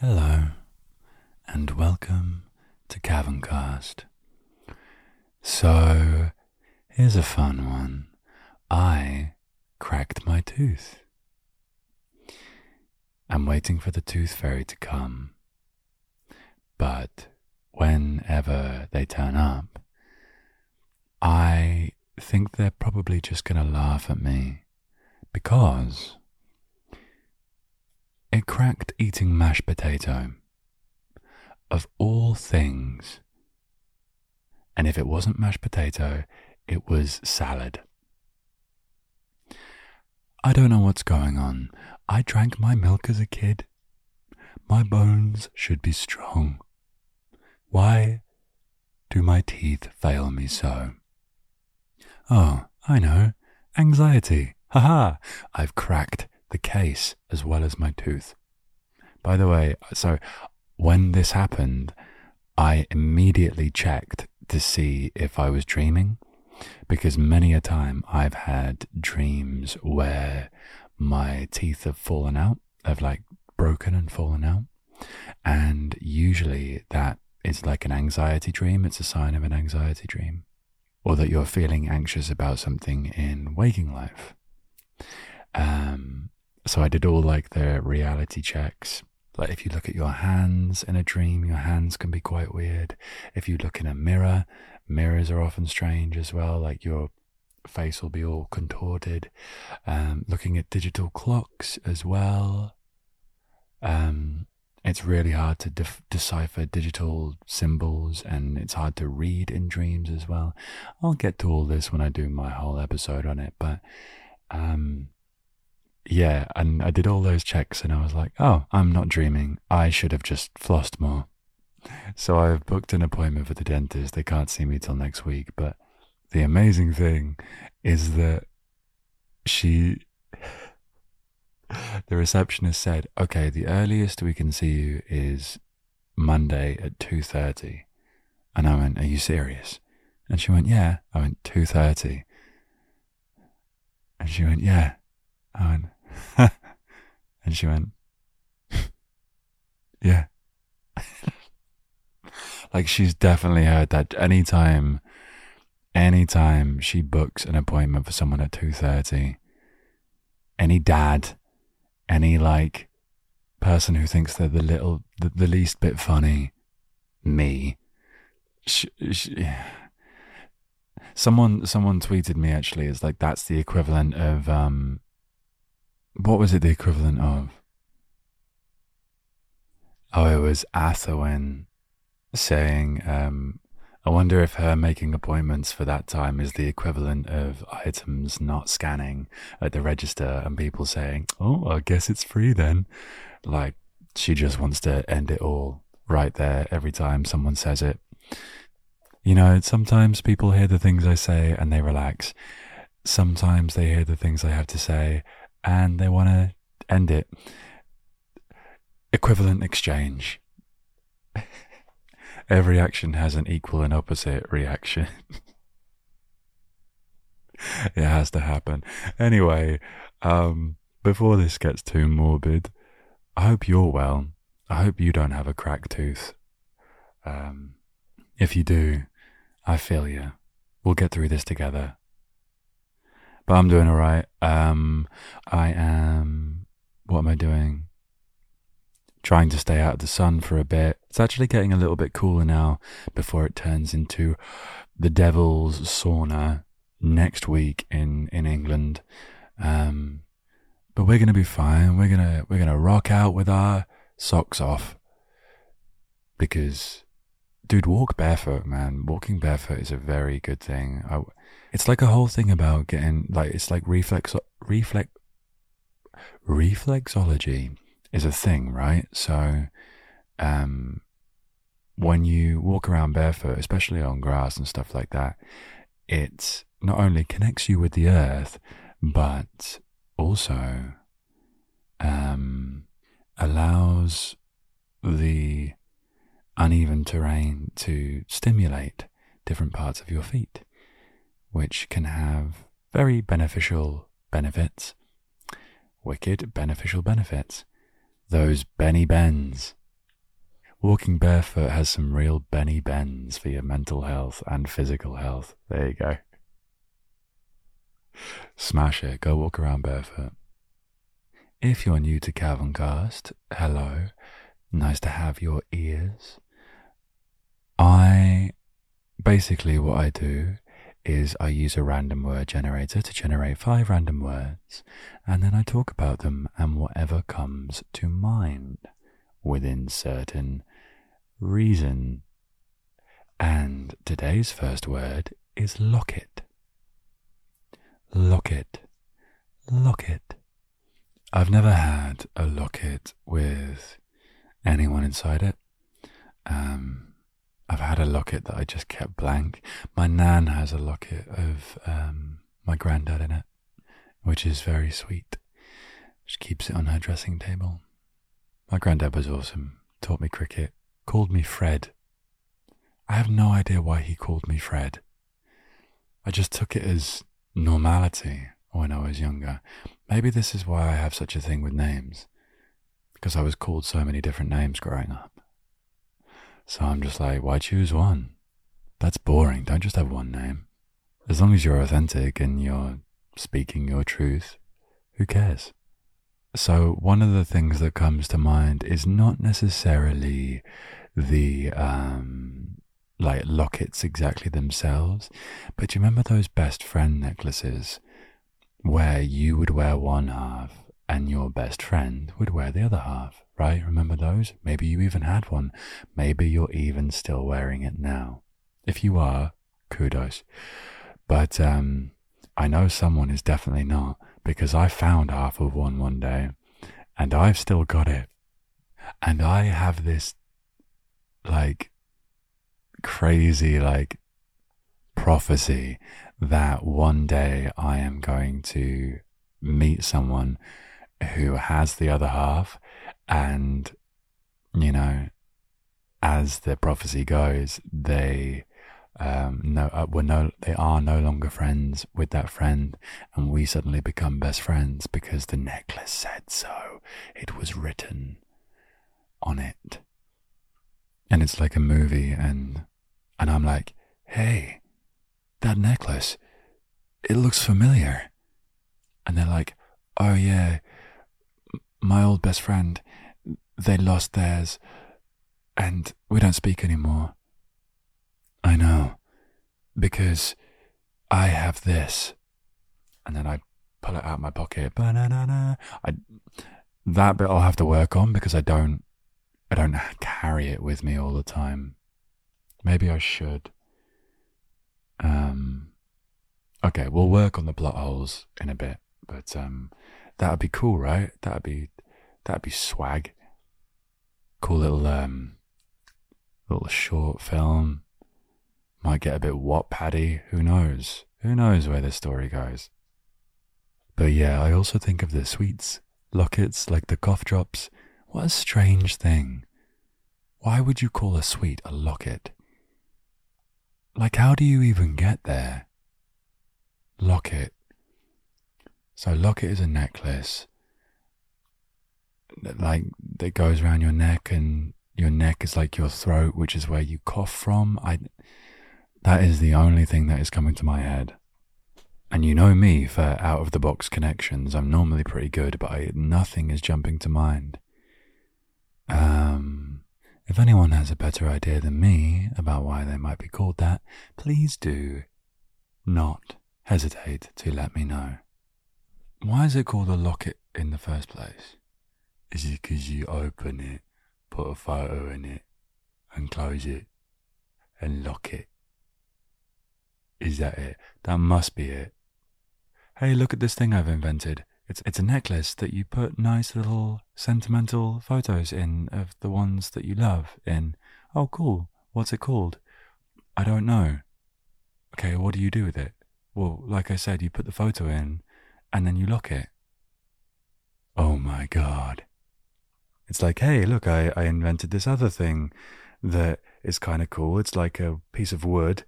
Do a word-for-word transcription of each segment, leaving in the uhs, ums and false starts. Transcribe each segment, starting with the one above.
Hello, and welcome to Caverncast. So, here's a fun one. I cracked my tooth. I'm waiting for the tooth fairy to come. But whenever they turn up, I think they're probably just going to laugh at me. Because it cracked eating mashed potato. Of all things. And if it wasn't mashed potato, it was salad. I don't know what's going on. I drank my milk as a kid. My bones should be strong. Why do my teeth fail me so? Oh, I know. Anxiety. Ha ha! I've cracked the case as well as my tooth. By the way, so when this happened, I immediately checked to see if I was dreaming, because many a time I've had dreams where my teeth have fallen out, have like broken and fallen out, and usually that is like an anxiety dream. It's a sign of an anxiety dream, or that you're feeling anxious about something in waking life. Um, so I did all like the reality checks. Like if you look at your hands in a dream, your hands can be quite weird. If you look in a mirror, mirrors are often strange as well. Like your face will be all contorted. Um, looking at digital clocks as well. Um, it's really hard to def- decipher digital symbols, and it's hard to read in dreams as well. I'll get to all this when I do my whole episode on it, but um, yeah, and I did all those checks and I was like, oh, I'm not dreaming. I should have just flossed more. So I've booked an appointment for the dentist. They can't see me till next week. But the amazing thing is that she, the receptionist said, okay, the earliest we can see you is Monday at two thirty. And I went, are you serious? And she went, yeah. I went, two thirty. And she went, yeah. I went, ha. And she went, yeah. Like she's definitely heard that. Anytime, anytime she books an appointment for someone at two thirty, any dad, any like person who thinks they're the little, the, the least bit funny, me, she, she, someone, someone tweeted me actually, it's like, that's the equivalent of, um, what was it the equivalent of? Oh, it was Atherwen saying, um, I wonder if her making appointments for that time is the equivalent of items not scanning at the register and people saying, oh, I guess it's free then. Like, she just wants to end it all right there every time someone says it. You know, sometimes people hear the things I say and they relax. Sometimes they hear the things I have to say and they want to end it. Equivalent exchange. Every action has an equal and opposite reaction. It has to happen. Anyway, um, before this gets too morbid, I hope you're well. I hope you don't have a cracked tooth. Um, if you do, I feel you. We'll get through this together. But I'm doing all right. Um, I am... What am I doing? Trying to stay out of the sun for a bit. It's actually getting a little bit cooler now before it turns into the devil's sauna next week in, in England. Um, but we're going to be fine. We're going to we're gonna rock out with our socks off. Because... Dude, walk barefoot, man. Walking barefoot is a very good thing. I, it's like a whole thing about getting, like, it's like reflex, reflex, reflexology is a thing, right? So, um, when you walk around barefoot, especially on grass and stuff like that, it not only connects you with the earth, but also, um, allows the uneven terrain to stimulate different parts of your feet, which can have very beneficial benefits. Wicked beneficial benefits. Those Benny Bens Walking barefoot has some real Benny Bens for your mental health and physical health. There you go. Smash it. Go walk around barefoot. If you're new to Caverncast, hello. Nice to have your ears. I, basically what I do is I use a random word generator to generate five random words, and then I talk about them and whatever comes to mind within certain reason. And today's first word is locket. Locket. Locket. I've never had a locket with anyone inside it. Um... I've had a locket that I just kept blank. My nan has a locket of um, my granddad in it, which is very sweet. She keeps it on her dressing table. My granddad was awesome. Taught me cricket. Called me Fred. I have no idea why he called me Fred. I just took it as normality when I was younger. Maybe this is why I have such a thing with names. Because I was called so many different names growing up. So I'm just like, why choose one? That's boring. Don't just have one name. As long as you're authentic and you're speaking your truth, who cares? So one of the things that comes to mind is not necessarily the um, like lockets exactly themselves, but do you remember those best friend necklaces where you would wear one half and your best friend would wear the other half, right? Remember those? Maybe you even had one. Maybe you're even still wearing it now. If you are, kudos. But um, I know someone is definitely not, because I found half of one one day and I've still got it. And I have this like crazy like prophecy that one day I am going to meet someone who has the other half, and you know, as the prophecy goes, they um no uh, were no they are no longer friends with that friend, and we suddenly become best friends because the necklace said so. It was written on it, and it's like a movie. And and I'm like, hey, that necklace, it looks familiar. And they're like, oh yeah, my old best friend, they lost theirs, and we don't speak anymore. I know, because I have this. And then I pull it out of my pocket. Ba-na-na-na. I, that bit I'll have to work on, because I don't, I don't carry it with me all the time. Maybe I should. Um, okay, we'll work on the plot holes in a bit. But um, that'd be cool, right? That'd be that'd be swag. Cool little um, little short film. Might get a bit Wattpad-y. Who knows? Who knows where this story goes? But yeah, I also think of the sweets, lockets, like the cough drops. What a strange thing! Why would you call a sweet a locket? Like, how do you even get there? Locket. So locket is a necklace that, like, that goes around your neck, and your neck is like your throat, which is where you cough from. I, that is the only thing that is coming to my head. And you know me for out-of-the-box connections. I'm normally pretty good, but I, nothing is jumping to mind. Um, if anyone has a better idea than me about why they might be called that, please do not hesitate to let me know. Why is it called a locket in the first place? Is it because you open it, put a photo in it, and close it, and lock it? Is that it? That must be it. Hey, look at this thing I've invented. It's it's a necklace that you put nice little sentimental photos in of the ones that you love in. Oh, cool. What's it called? I don't know. Okay, what do you do with it? Well, like I said, you put the photo in, and then you lock it. Oh my God. It's like, hey, look, I, I invented this other thing that is kind of cool. It's like a piece of wood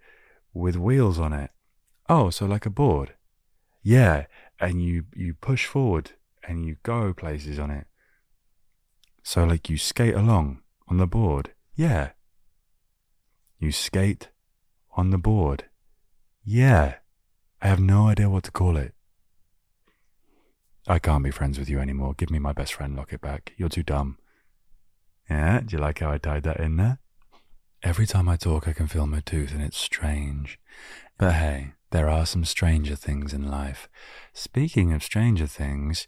with wheels on it. Oh, so like a board. Yeah, and you, you push forward and you go places on it. So like you skate along on the board. Yeah. You skate on the board. Yeah. I have no idea what to call it. I can't be friends with you anymore. Give me my best friend, lock it back. You're too dumb. Yeah, do you like how I tied that in there? Every time I talk, I can feel my tooth, and it's strange. But hey, there are some stranger things in life. Speaking of stranger things,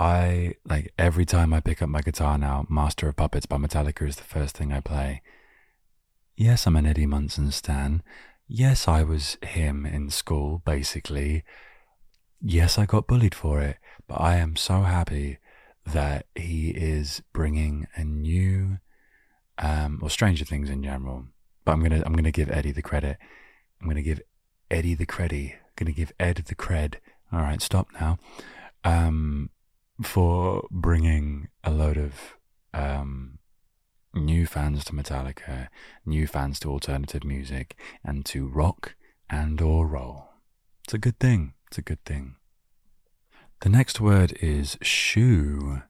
I, like, every time I pick up my guitar now, Master of Puppets by Metallica is the first thing I play. Yes, I'm an Eddie Munson stan. Yes, I was him in school, basically. Yes, I got bullied for it, but I am so happy that he is bringing a new, um, or Stranger Things in general. But I'm gonna, I'm gonna give Eddie the credit. I'm gonna give Eddie the credit. I'm gonna give Ed the cred. All right, stop now. Um, for bringing a load of um new fans to Metallica, new fans to alternative music, and to rock and or roll. It's a good thing. It's a good thing. The next word is shoe.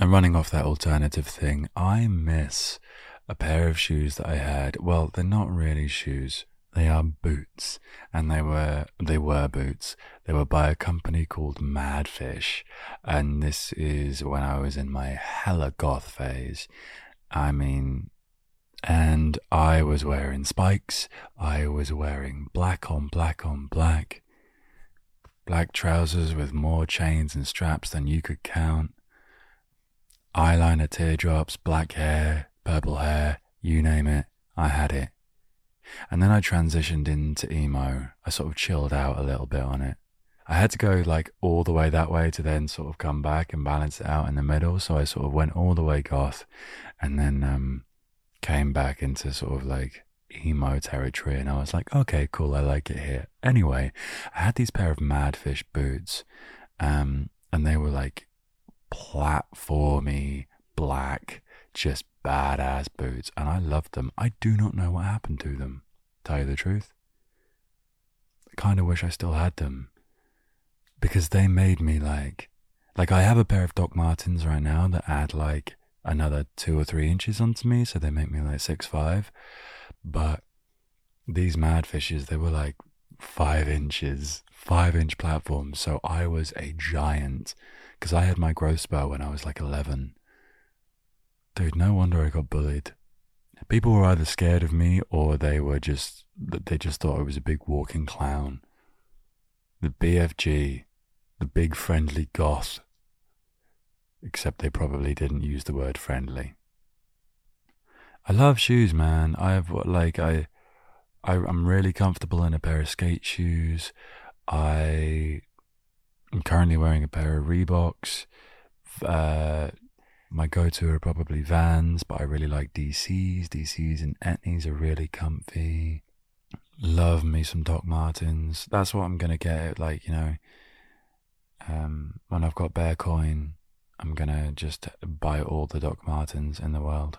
I'm running off that alternative thing. I miss a pair of shoes that I had. Well, they're not really shoes. They are boots. And they were they were boots. They were by a company called Madfish. And this is when I was in my hella goth phase. I mean... And I was wearing spikes. I was wearing black on black on black. Black trousers with more chains and straps than you could count. Eyeliner, teardrops, black hair, purple hair, you name it, I had it. And then I transitioned into emo. I sort of chilled out a little bit on it. I had to go like all the way that way to then sort of come back and balance it out in the middle. So I sort of went all the way goth and then um, came back into sort of like emo territory. And I was like, okay, cool, I like it here. Anyway, I had these pair of Madfish boots um, and they were like platformy black, just badass boots, and I loved them. I do not know what happened to them, tell you the truth. I kind of wish I still had them, because they made me like, like I have a pair of Doc Martens right now that add like another two or three inches onto me, so they make me like six five, but these Madfishes, they were like five inches, five inch platforms, so I was a giant, because I had my growth spell when I was like eleven. Dude, no wonder I got bullied. People were either scared of me or they were just, they just thought I was a big walking clown. The B F G, the big friendly goth. Except they probably didn't use the word friendly. I love shoes, man. I have, like, I, I I'm really comfortable in a pair of skate shoes. I am currently wearing a pair of Reeboks. Uh... My go-to are probably Vans, but I really like D Cs. D Cs and Etnies are really comfy. Love me some Doc Martens. That's what I'm going to get. Like, you know, um, when I've got bare coin, I'm going to just buy all the Doc Martens in the world.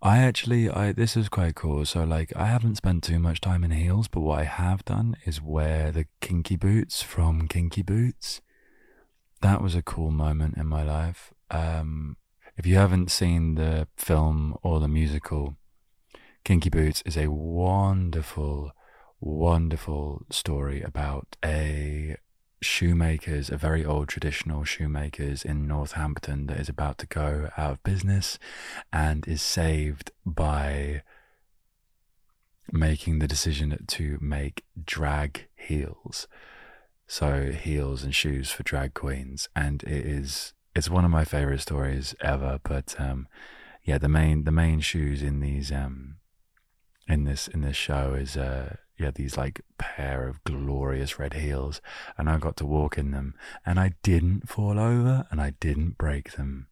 I actually, I this is quite cool. So, like, I haven't spent too much time in heels, but what I have done is wear the Kinky Boots from Kinky Boots. That was a cool moment in my life. Um, if you haven't seen the film or the musical, Kinky Boots is a wonderful, wonderful story about a shoemaker's, a very old traditional shoemaker's in Northampton that is about to go out of business and is saved by making the decision to make drag heels. So heels and shoes for drag queens. And it is... It's one of my favorite stories ever, but um, yeah, the main the main shoes in these um, in this in this show is uh, yeah these like pair of glorious red heels, and I got to walk in them, and I didn't fall over, and I didn't break them,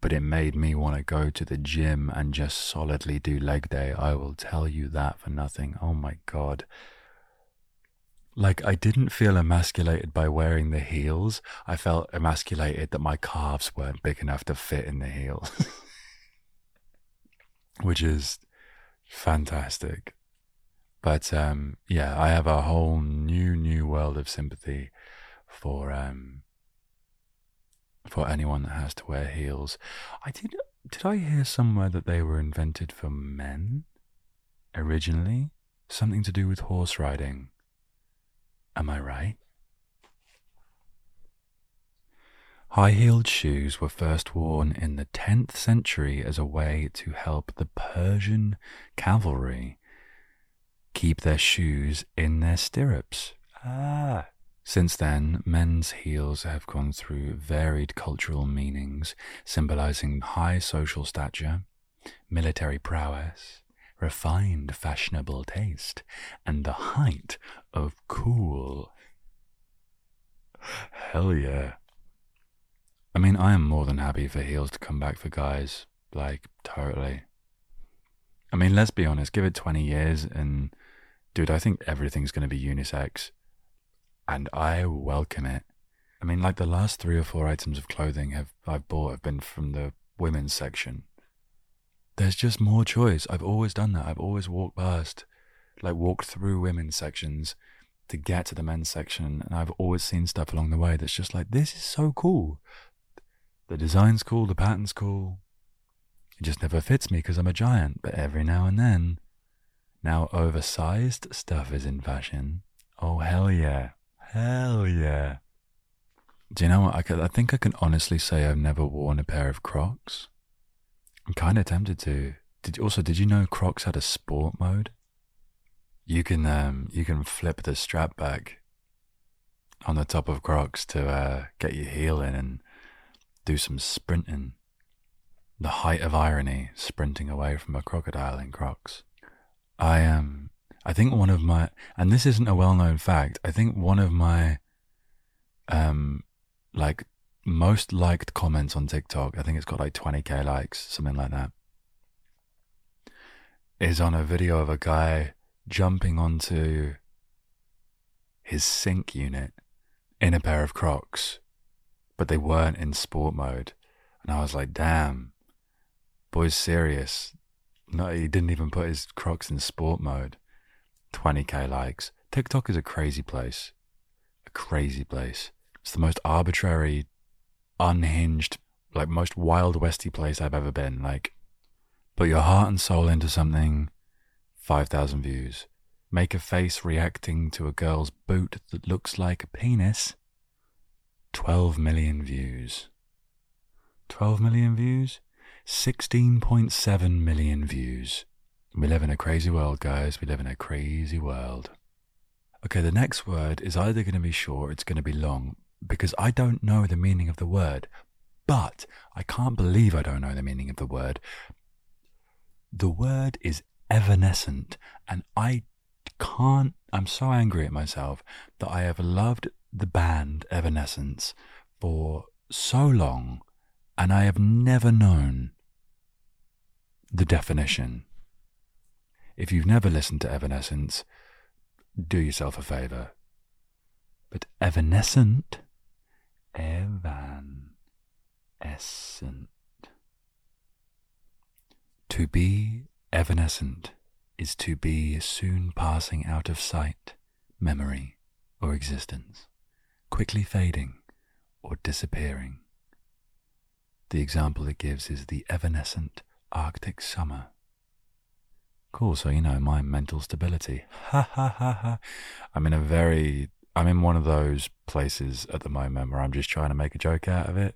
but it made me want to go to the gym and just solidly do leg day. I will tell you that for nothing. Oh my God. Like, I didn't feel emasculated by wearing the heels. I felt emasculated that my calves weren't big enough to fit in the heels. Which is fantastic. But, um, yeah, I have a whole new, new world of sympathy for um, for anyone that has to wear heels. I did Did I hear somewhere that they were invented for men? Originally? Something to do with horse riding. Am I right? High-heeled shoes were first worn in the tenth century as a way to help the Persian cavalry keep their shoes in their stirrups. Ah! Since then, men's heels have gone through varied cultural meanings, symbolizing high social stature, military prowess, refined fashionable taste, and the height of cool. Hell yeah. I mean, I am more than happy for heels to come back for guys, like, totally. I mean, let's be honest, give it twenty years and, dude, I think everything's going to be unisex. And I welcome it. I mean, like, the last three or four items of clothing have I've bought have been from the women's section. There's just more choice. I've always done that. I've always walked past, like, walked through women's sections to get to the men's section, and I've always seen stuff along the way that's just like, this is so cool. The design's cool, the pattern's cool. It just never fits me because I'm a giant, but every now and then, now oversized stuff is in fashion. Oh, hell yeah. Hell yeah. Do you know what? I, could, I think I can honestly say I've never worn a pair of Crocs. I'm kind of tempted to. Did Also, did you know Crocs had a sport mode? You can um, you can flip the strap back on the top of Crocs to uh, get your heel in and do some sprinting. The height of irony, sprinting away from a crocodile in Crocs. I am... Um, I think one of my, and this isn't a well-known fact, I think one of my, um, like, most liked comments on TikTok, I think it's got like twenty k likes, something like that, is on a video of a guy jumping onto his sink unit in a pair of Crocs, but they weren't in sport mode. And I was like, damn, boy's serious. No, he didn't even put his Crocs in sport mode. twenty k likes. TikTok is a crazy place. A crazy place. It's the most arbitrary, unhinged, like, most Wild Westy place I've ever been. Like, put your heart and soul into something, five thousand views. Make a face reacting to a girl's boot that looks like a penis, twelve million views. twelve million views? sixteen point seven million views. We live in a crazy world, guys. We live in a crazy world. Okay, the next word is either going to be short or it's going to be long, because I don't know the meaning of the word, but I can't believe I don't know the meaning of the word. The word is evanescent, and I can't... I'm so angry at myself that I have loved the band Evanescence for so long, and I have never known the definition. If you've never listened to Evanescence, do yourself a favour. But evanescent, evanescent. To be evanescent is to be soon passing out of sight, memory, or existence, quickly fading or disappearing. The example it gives is the evanescent Arctic summer. Cool, so, you know, my mental stability. Ha ha ha ha. I'm in a very, I'm in one of those places at the moment where I'm just trying to make a joke out of it.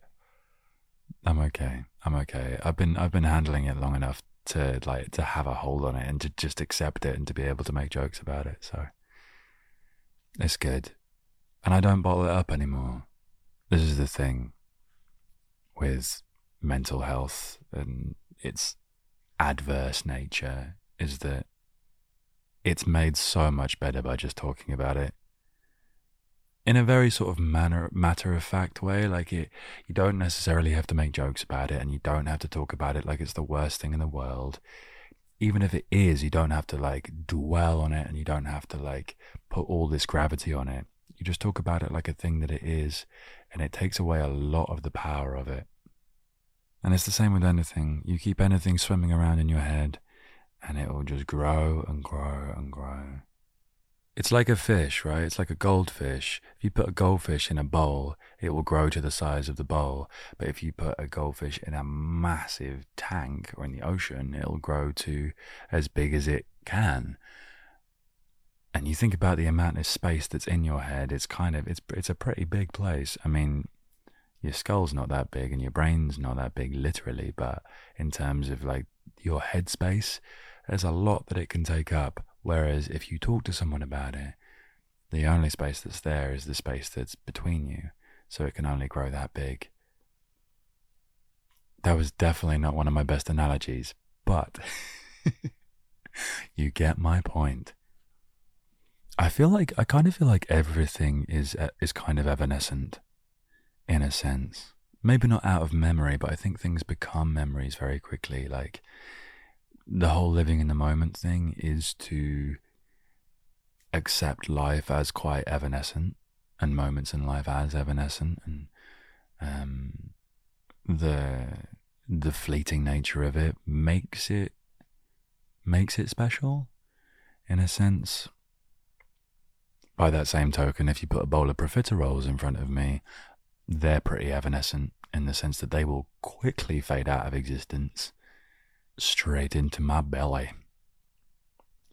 I'm okay. I'm okay. I've been, I've been handling it long enough to, like, to have a hold on it and to just accept it and to be able to make jokes about it. So it's good. And I don't bottle it up anymore. This is the thing with mental health and its adverse nature, is that it's made so much better by just talking about it in a very sort of manner, matter-of-fact way. Like, it, you don't necessarily have to make jokes about it, and you don't have to talk about it like it's the worst thing in the world. Even if it is, you don't have to, like, dwell on it, and you don't have to, like, put all this gravity on it. You just talk about it like a thing that it is, and it takes away a lot of the power of it. And it's the same with anything. You keep anything swimming around in your head, and it will just grow and grow and grow. It's like a fish, right? It's like a goldfish. If you put a goldfish in a bowl, it will grow to the size of the bowl. But if you put a goldfish in a massive tank or in the ocean, it'll grow to as big as it can. And you think about the amount of space that's in your head, it's kind of, it's it's a pretty big place. I mean, your skull's not that big and your brain's not that big literally, but in terms of like your head space, there's a lot that it can take up. Whereas if you talk to someone about it, the only space that's there is the space that's between you. So it can only grow that big. That was definitely not one of my best analogies, but you get my point. I feel like, I kind of feel like everything is is kind of evanescent in a sense. Maybe not out of memory, but I think things become memories very quickly. Like, the whole living in the moment thing is to accept life as quite evanescent and moments in life as evanescent, and um, the the fleeting nature of it makes it makes it special in a sense. By that same token, if you put a bowl of profiteroles in front of me, they're pretty evanescent in the sense that they will quickly fade out of existence. Straight into my belly.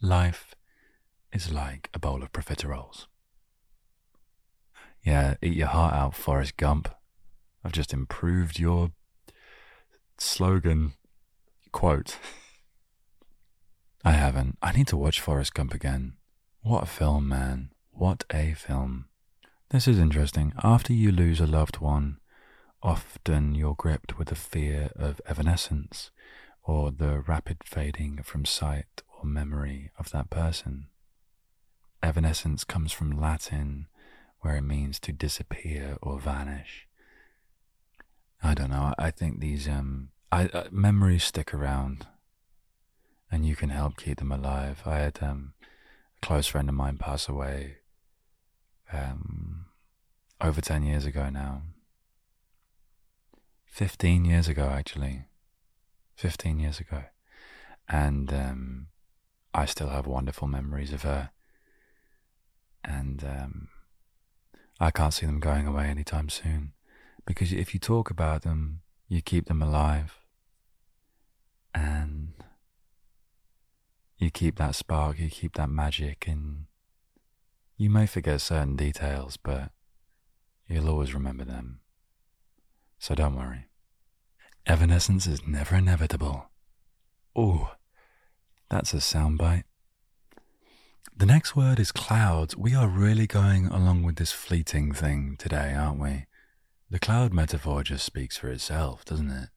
Life is like a bowl of profiteroles. Yeah, eat your heart out, Forrest Gump. I've just improved your slogan quote. I haven't. I need to watch Forrest Gump again. What a film, man. What a film. This is interesting. After you lose a loved one, often you're gripped with a fear of evanescence, or the rapid fading from sight or memory of that person. Evanescence comes from Latin, where it means to disappear or vanish. I don't know, I think these um, I, uh, memories stick around, and you can help keep them alive. I had um, a close friend of mine pass away um, over ten years ago now. fifteen years ago, actually. fifteen years ago, and um, I still have wonderful memories of her, and um, I can't see them going away anytime soon, because if you talk about them, you keep them alive, and you keep that spark, you keep that magic, and you may forget certain details, but you'll always remember them, so don't worry. Evanescence is never inevitable. Ooh, that's a soundbite. The next word is clouds. We are really going along with this fleeting thing today, aren't we? The cloud metaphor just speaks for itself, doesn't it?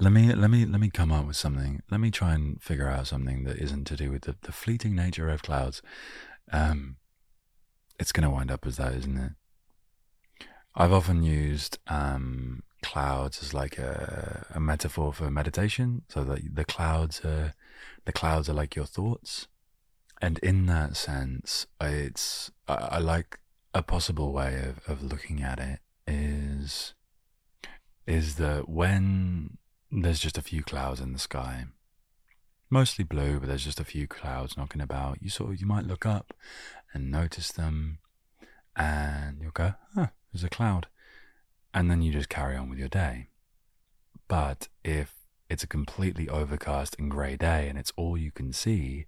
Let me let me let me come up with something. Let me try and figure out something that isn't to do with the, the fleeting nature of clouds. Um, it's going to wind up as that, isn't it? I've often used um. clouds is like a, a metaphor for meditation, so that the clouds are the clouds are like your thoughts, and in that sense, it's I, I like a possible way of, of looking at it is is that when there's just a few clouds in the sky, mostly blue, but there's just a few clouds knocking about, you sort of you might look up and notice them, and you'll go, huh, there's a cloud. And then you just carry on with your day. But if it's a completely overcast and grey day and it's all you can see,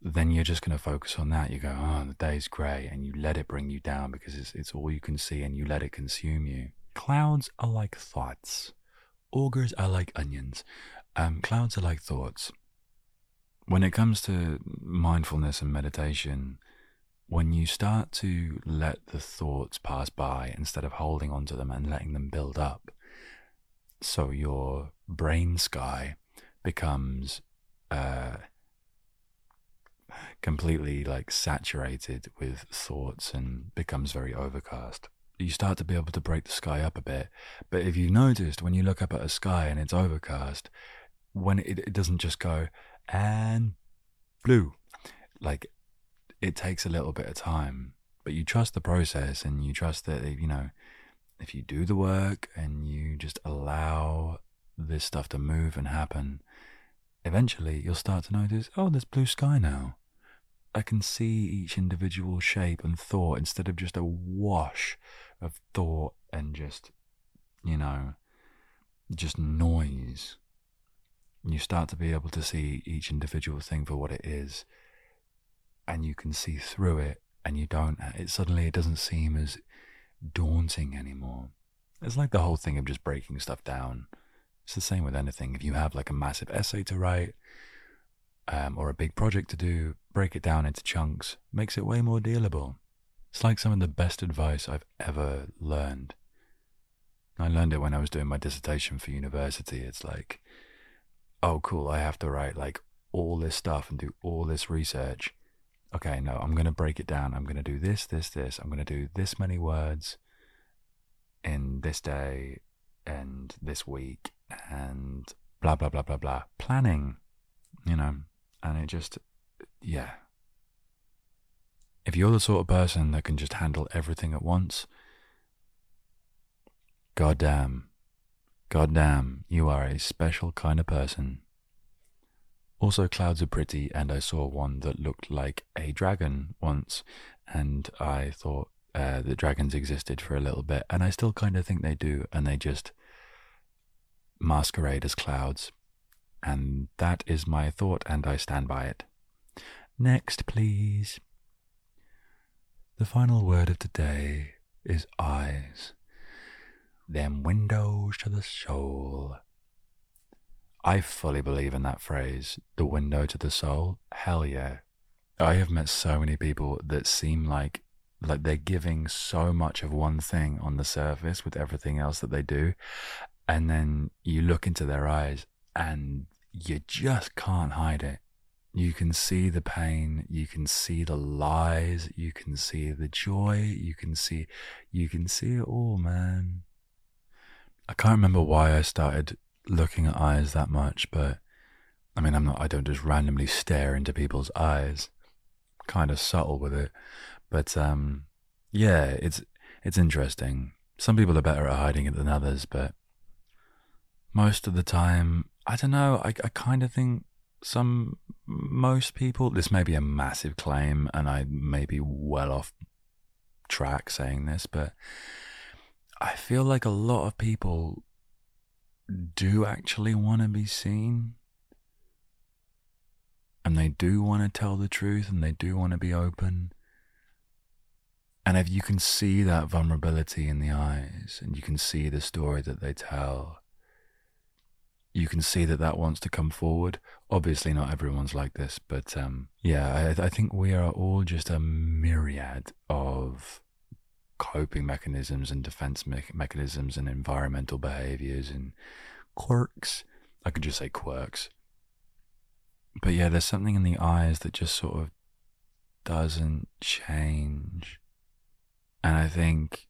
then you're just going to focus on that. You go, oh, the day's grey, and you let it bring you down because it's, it's all you can see, and you let it consume you. Clouds are like thoughts. Augers are like onions. Um, clouds are like thoughts. When it comes to mindfulness and meditation, when you start to let the thoughts pass by instead of holding onto them and letting them build up, so your brain sky becomes uh, completely like saturated with thoughts and becomes very overcast. You start to be able to break the sky up a bit. But if you've noticed, when you look up at a sky and it's overcast, when it, it doesn't just go and blue, like, it takes a little bit of time, but you trust the process, and you trust that, you know, if you do the work and you just allow this stuff to move and happen, eventually you'll start to notice, oh, there's blue sky now. I can see each individual shape and thought instead of just a wash of thought and just, you know, just noise. You start to be able to see each individual thing for what it is, and you can see through it, and you don't, it suddenly it doesn't seem as daunting anymore. It's like the whole thing of just breaking stuff down. It's the same with anything. If you have like a massive essay to write, um, or a big project to do, break it down into chunks, makes it way more dealable. It's like some of the best advice I've ever learned. I learned it when I was doing my dissertation for university. It's like, oh cool, I have to write like all this stuff and do all this research. Okay, no, I'm going to break it down. I'm going to do this, this, this. I'm going to do this many words in this day and this week and blah, blah, blah, blah, blah. Planning, you know, and it just, yeah. If you're the sort of person that can just handle everything at once, goddamn, goddamn, you are a special kind of person. Also, clouds are pretty, and I saw one that looked like a dragon once, and I thought uh, the dragons existed for a little bit, and I still kind of think they do, and they just masquerade as clouds. And that is my thought, and I stand by it. Next, please. The final word of today is eyes. Them windows to the soul. I fully believe in that phrase, the window to the soul. Hell yeah. I have met so many people that seem like like they're giving so much of one thing on the surface with everything else that they do, and then you look into their eyes and you just can't hide it. You can see the pain, you can see the lies, you can see the joy, you can see you can see it all, man. I can't remember why I started looking at eyes that much, but I mean, I'm not, I don't just randomly stare into people's eyes. Kind of subtle with it, but um, yeah, it's it's interesting. Some people are better at hiding it than others, but most of the time, I don't know. I I kind of think some most people. This may be a massive claim, and I may be well off track saying this, but I feel like a lot of people do actually want to be seen, and they do want to tell the truth, and they do want to be open. And if you can see that vulnerability in the eyes, and you can see the story that they tell, you can see that that wants to come forward. Obviously not everyone's like this, but um, yeah, I, I think we are all just a myriad of coping mechanisms and defense me- mechanisms and environmental behaviors and quirks. I could just say quirks. But yeah, there's something in the eyes that just sort of doesn't change. And I think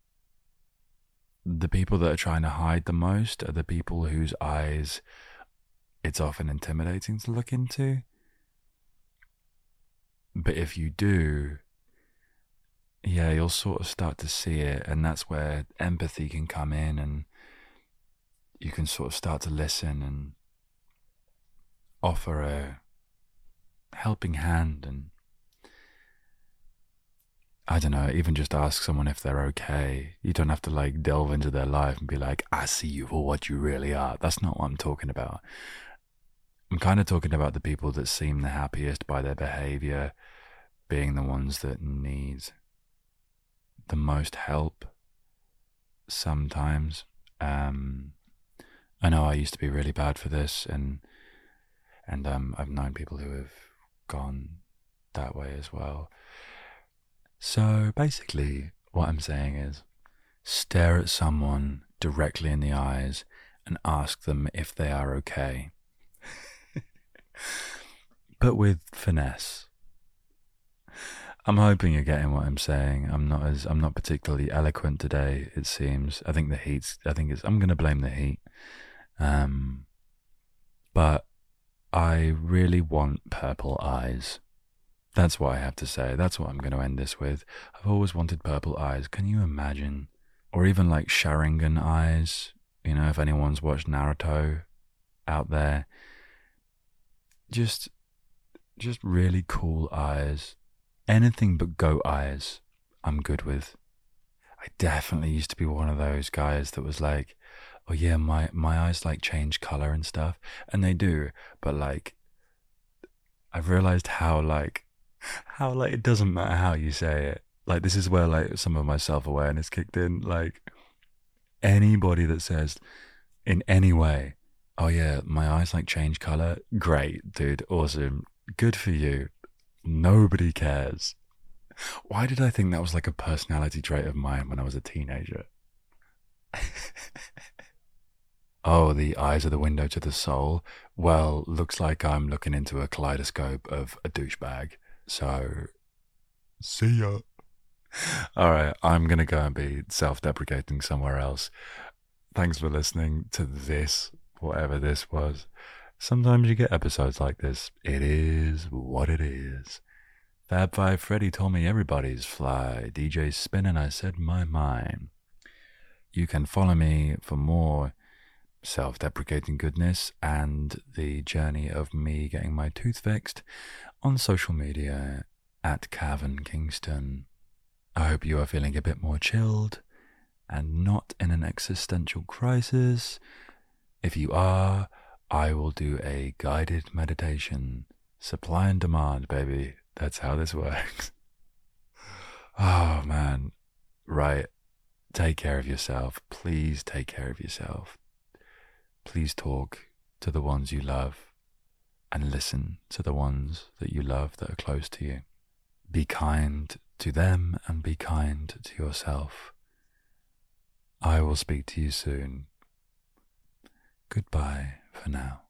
the people that are trying to hide the most are the people whose eyes it's often intimidating to look into. But if you do, yeah, you'll sort of start to see it, and that's where empathy can come in, and you can sort of start to listen and offer a helping hand, and I don't know, even just ask someone if they're okay. You don't have to like delve into their life and be like, I see you for what you really are. That's not what I'm talking about. I'm kind of talking about the people that seem the happiest by their behavior being the ones that need the most help sometimes. Um, I know I used to be really bad for this, and and um, I've known people who have gone that way as well. So basically what I'm saying is, stare at someone directly in the eyes and ask them if they are okay. But with finesse. I'm hoping you're getting what I'm saying. I'm not as I'm not particularly eloquent today, it seems. I think the heat's I think it's I'm gonna blame the heat. Um but I really want purple eyes. That's what I have to say. That's what I'm gonna end this with. I've always wanted purple eyes. Can you imagine? Or even like Sharingan eyes, you know, if anyone's watched Naruto out there. Just just really cool eyes Anything but goat eyes, I'm good with. I definitely used to be one of those guys that was like, oh yeah, my, my eyes like change colour and stuff. And they do, but like, I've realised how like, how like it doesn't matter how you say it. Like this is where like some of my self-awareness kicked in. Like anybody that says in any way, oh yeah, my eyes like change colour, great dude, awesome, good for you. Nobody cares. Why did I think that was like a personality trait of mine when I was a teenager? Oh, the eyes are the window to the soul. Well, looks like I'm looking into a kaleidoscope of a douchebag. So, see ya. All right, I'm going to go and be self-deprecating somewhere else. Thanks for listening to this, whatever this was. Sometimes you get episodes like this. It is what it is. Fab Five Freddy told me everybody's fly. D J Spin and I said my mind. You can follow me for more self-deprecating goodness and the journey of me getting my tooth fixed on social media at Cavern Kingston. I hope you are feeling a bit more chilled and not in an existential crisis. If you are, I will do a guided meditation. Supply and demand, baby. That's how this works. Oh, man. Right. Take care of yourself. Please take care of yourself. Please talk to the ones you love and listen to the ones that you love that are close to you. Be kind to them and be kind to yourself. I will speak to you soon. Goodbye for now.